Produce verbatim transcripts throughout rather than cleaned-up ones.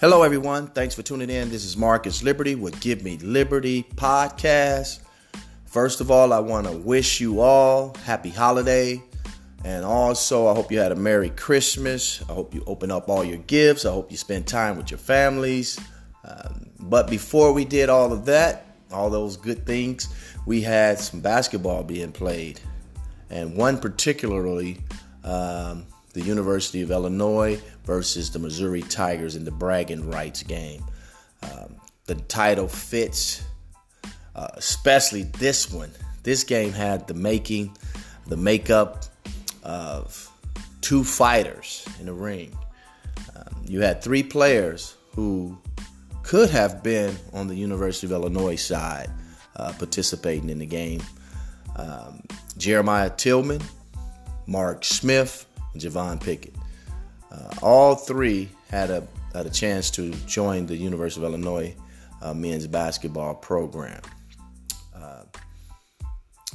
Hello, everyone. Thanks for tuning in. This is Marcus Liberty with Give Me Liberty Podcast. First of all, I want to wish you all happy holiday. And also, I hope you had a Merry Christmas. I hope you open up all your gifts. I hope you spend time with your families. Um, but before we did all of that, all those good things, we had some basketball being played. And one particularly, um, the University of Illinois versus the Missouri Tigers in the bragging rights game. Um, the title fits, uh, especially this one. This game had the making, the makeup of two fighters in the ring. Um, you had three players who could have been on the University of Illinois side uh, participating in the game. Um, Jeremiah Tillman, Mark Smith, and Javon Pickett. Uh, all three had a had a chance to join the University of Illinois uh, men's basketball program. Uh,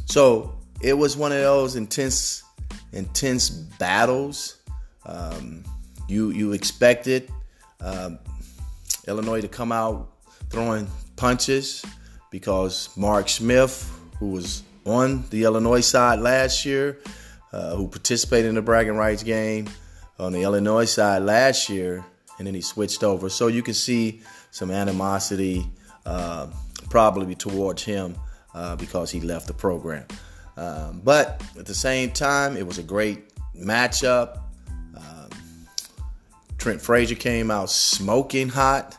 so it was one of those intense intense battles. Um, you you expected um, Illinois to come out throwing punches because Mark Smith, who was on the Illinois side last year, Uh, who participated in the bragging rights game on the Illinois side last year, and then he switched over. So you can see some animosity uh, probably towards him uh, because he left the program. Um, but at the same time, it was a great matchup. Um, Trent Frazier came out smoking hot,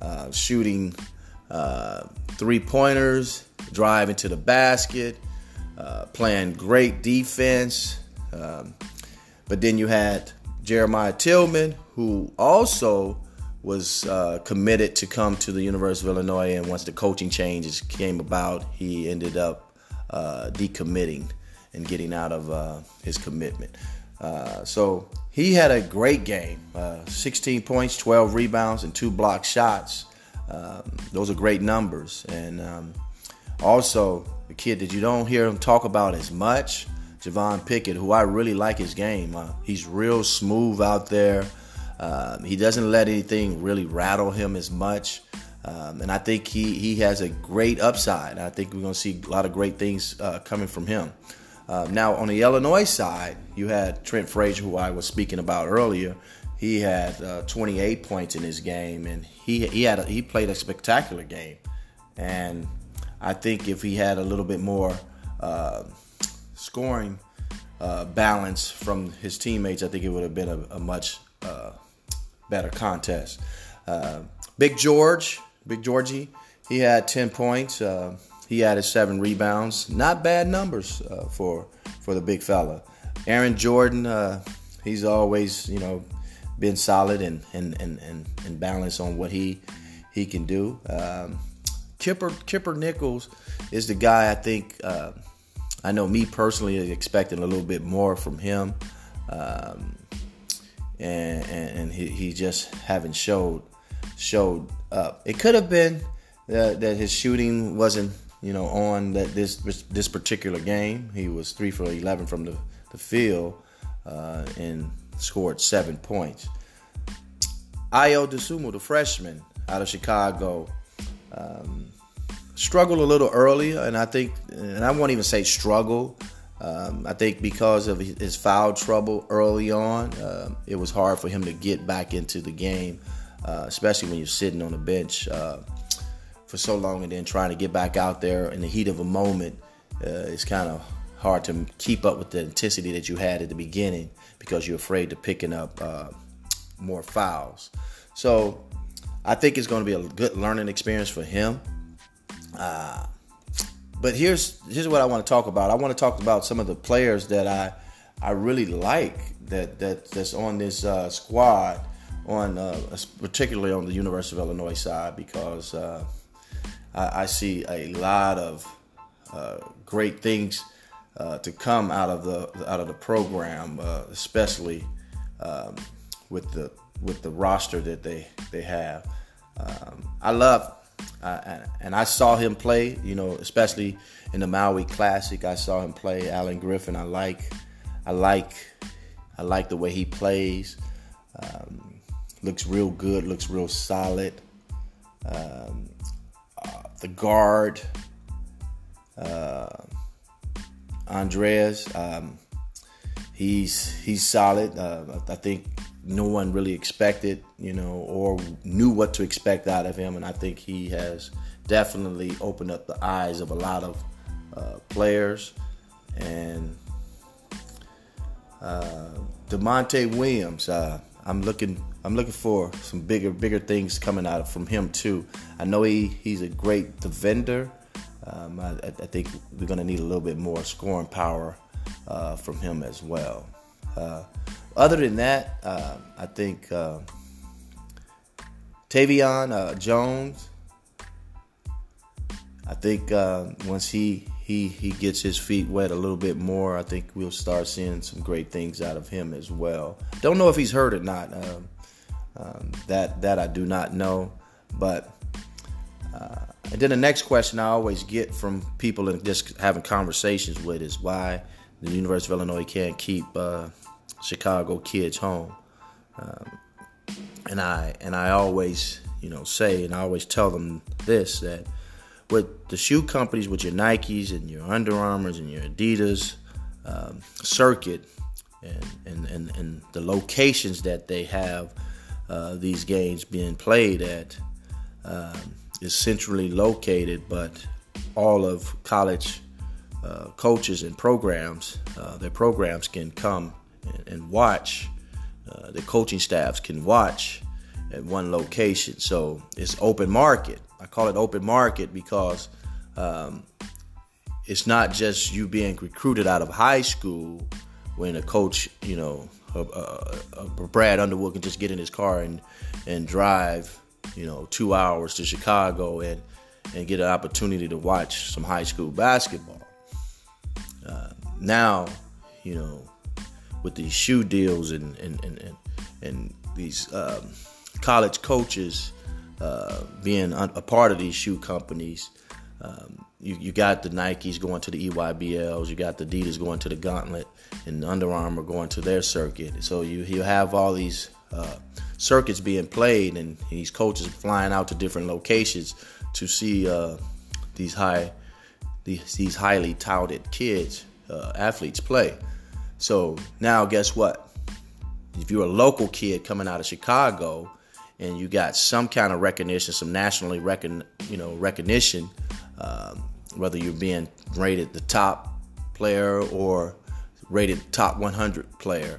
uh, shooting uh, three-pointers, driving to the basket, Uh, playing great defense. Um, but then you had Jeremiah Tillman, who also was uh, committed to come to the University of Illinois. And once the coaching changes came about, he ended up uh, decommitting and getting out of uh, his commitment. Uh, so he had a great game, uh, sixteen points, twelve rebounds, and two block shots. Um, those are great numbers. And um, also, the kid that you don't hear him talk about as much, Javon Pickett, who I really like his game. Uh, he's real smooth out there. Uh, he doesn't let anything really rattle him as much. Um, and I think he, he has a great upside. I think we're going to see a lot of great things uh, coming from him. Uh, now, on the Illinois side, you had Trent Frazier, who I was speaking about earlier. He had uh, twenty-eight points in his game, and he he had a, he played a spectacular game. And I think if he had a little bit more uh, scoring uh, balance from his teammates, I think it would have been a, a much uh, better contest. Uh, Big George, Big Georgie, he had ten points. Uh, he added seven rebounds. Not bad numbers uh, for for the big fella. Aaron Jordan, uh, he's always you know been solid and and and and, and balanced on what he he can do. Um, Kipper Kipper Nichols is the guy I think, uh, I know me personally expecting a little bit more from him. Um, and and, and he, he just haven't showed showed up. It could have been uh, that his shooting wasn't, you know, on that this this particular game. He was three for eleven from the, the field uh, and scored seven points. Ayo DeSumo, the freshman out of Chicago, Um, struggled a little early, and I think, and I won't even say struggle. Um, I think because of his foul trouble early on, uh, it was hard for him to get back into the game, uh, especially when you're sitting on the bench uh, for so long, and then trying to get back out there in the heat of a moment. Uh, it's kind of hard to keep up with the intensity that you had at the beginning because you're afraid of picking up uh, more fouls. So I think it's going to be a good learning experience for him. Uh, but here's here's what I want to talk about. I want to talk about some of the players that I I really like that that that's on this uh, squad, on uh, particularly on the University of Illinois side, because uh, I, I see a lot of uh, great things uh, to come out of the out of the program, uh, especially um, with the. with the roster that they, they have. Um, I love, uh, and I saw him play, you know, especially in the Maui Classic. I saw him play Alan Griffin. I like, I like, I like the way he plays. Um, Looks real good. Looks real solid. Um, uh, the guard, uh, Andres, um, he's he's solid. Uh, I think no one really expected, you know, or knew what to expect out of him, and I think he has definitely opened up the eyes of a lot of uh, players. And uh, DeMonte Williams, uh, I'm looking. I'm looking for some bigger, bigger things coming out from him too. I know he, he's a great defender. Um, I, I think we're going to need a little bit more scoring power uh, from him as well. Uh, other than that, uh, I think uh, Tavion uh, Jones. I think uh, once he, he he gets his feet wet a little bit more, I think we'll start seeing some great things out of him as well. Don't know if he's hurt or not. Um, Um, that that I do not know, but uh, and then the next question I always get from people and just having conversations with is why the University of Illinois can't keep uh, Chicago kids home, um, and I and I always you know say and I always tell them this, that with the shoe companies, with your Nikes and your Under Armours and your Adidas um, circuit and and, and and the locations that they have. Uh, these games being played at uh, is centrally located, but all of college uh, coaches and programs, uh, their programs can come and, and watch. Uh, their coaching staffs can watch at one location. So it's open market. I call it open market because um, it's not just you being recruited out of high school when a coach, you know, Uh, uh, uh, Brad Underwood can just get in his car and, and drive, you know, two hours to Chicago and, and get an opportunity to watch some high school basketball. Uh, now, you know, with these shoe deals and and and, and, and these um, college coaches uh, being a part of these shoe companies, um, you, you got the Nikes going to the E Y B Ls, you got the Adidas going to the Gauntlet, and Under Armour going to their circuit. So you you have all these uh, circuits being played, and these coaches flying out to different locations to see uh, these high these, these highly touted kids uh, athletes play. So now guess what? If you're a local kid coming out of Chicago, and you got some kind of recognition, some nationally recon you know recognition, um, whether you're being rated the top player or rated top one hundred player,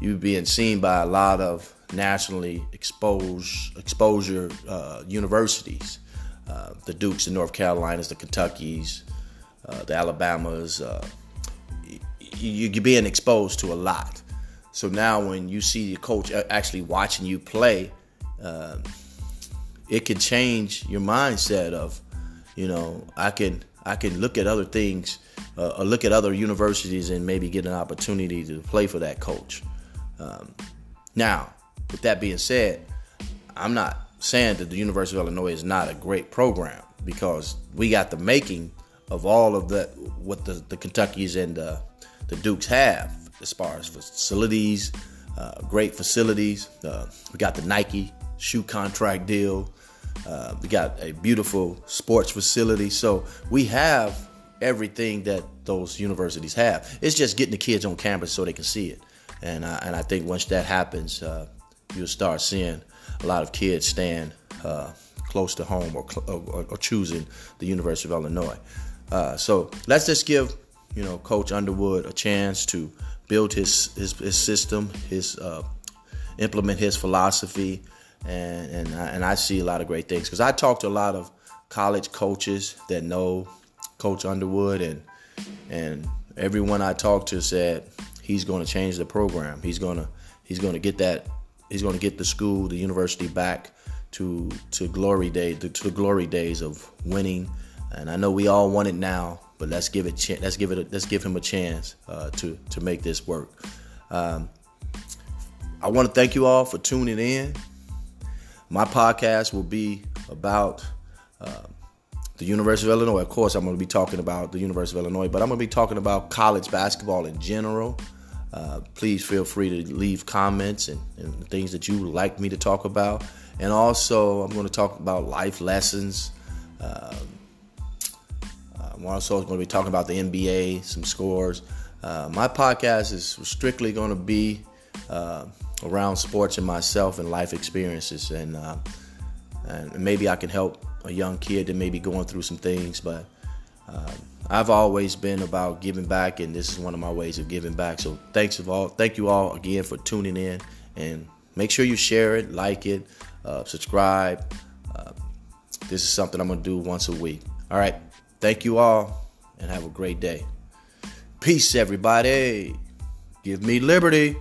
you being seen by a lot of nationally exposed exposure uh, universities, uh, the Dukes and North Carolinas, the Kentuckys, uh, the Alabamas. Uh, you, you're being exposed to a lot. So now, when you see your coach actually watching you play, uh, it can change your mindset of, you know, I can I can look at other things. Uh, or look at other universities and maybe get an opportunity to play for that coach. Um, now, with that being said, I'm not saying that the University of Illinois is not a great program, because we got the making of all of the what the, the Kentuckys and the, the Dukes have as far as facilities, uh, great facilities. Uh, we got the Nike shoe contract deal. Uh, we got a beautiful sports facility. So we have everything that those universities have. It's just getting the kids on campus so they can see it. And I, and I think once that happens, uh, you'll start seeing a lot of kids staying uh, close to home or, or or choosing the University of Illinois. Uh, so let's just give you know Coach Underwood a chance to build his his, his system, his uh, implement his philosophy, and and I, and I see a lot of great things, because I talk to a lot of college coaches that know Coach Underwood, and and everyone I talked to said he's going to change the program. He's gonna he's gonna get that he's gonna get the school, the university back to to glory day to, to glory days of winning. And I know we all want it now, but let's give it ch- let's give it a, let's give him a chance uh, to to make this work. Um, I want to thank you all for tuning in. My podcast will be about. Uh, The University of Illinois. Of course, I'm going to be talking about the University of Illinois, but I'm going to be talking about college basketball in general. Uh, please feel free to leave comments and, and things that you would like me to talk about. And also, I'm going to talk about life lessons. Uh, I'm also going to be talking about the N B A, some scores. Uh, my podcast is strictly going to be uh, around sports and myself and life experiences. And, uh, and maybe I can help a young kid that may be going through some things. But uh, I've always been about giving back, and this is one of my ways of giving back. So thanks of all, thank you all again for tuning in. And make sure you share it, like it, uh, subscribe. Uh, this is something I'm going to do once a week. All right. Thank you all, and have a great day. Peace, everybody. Give me liberty.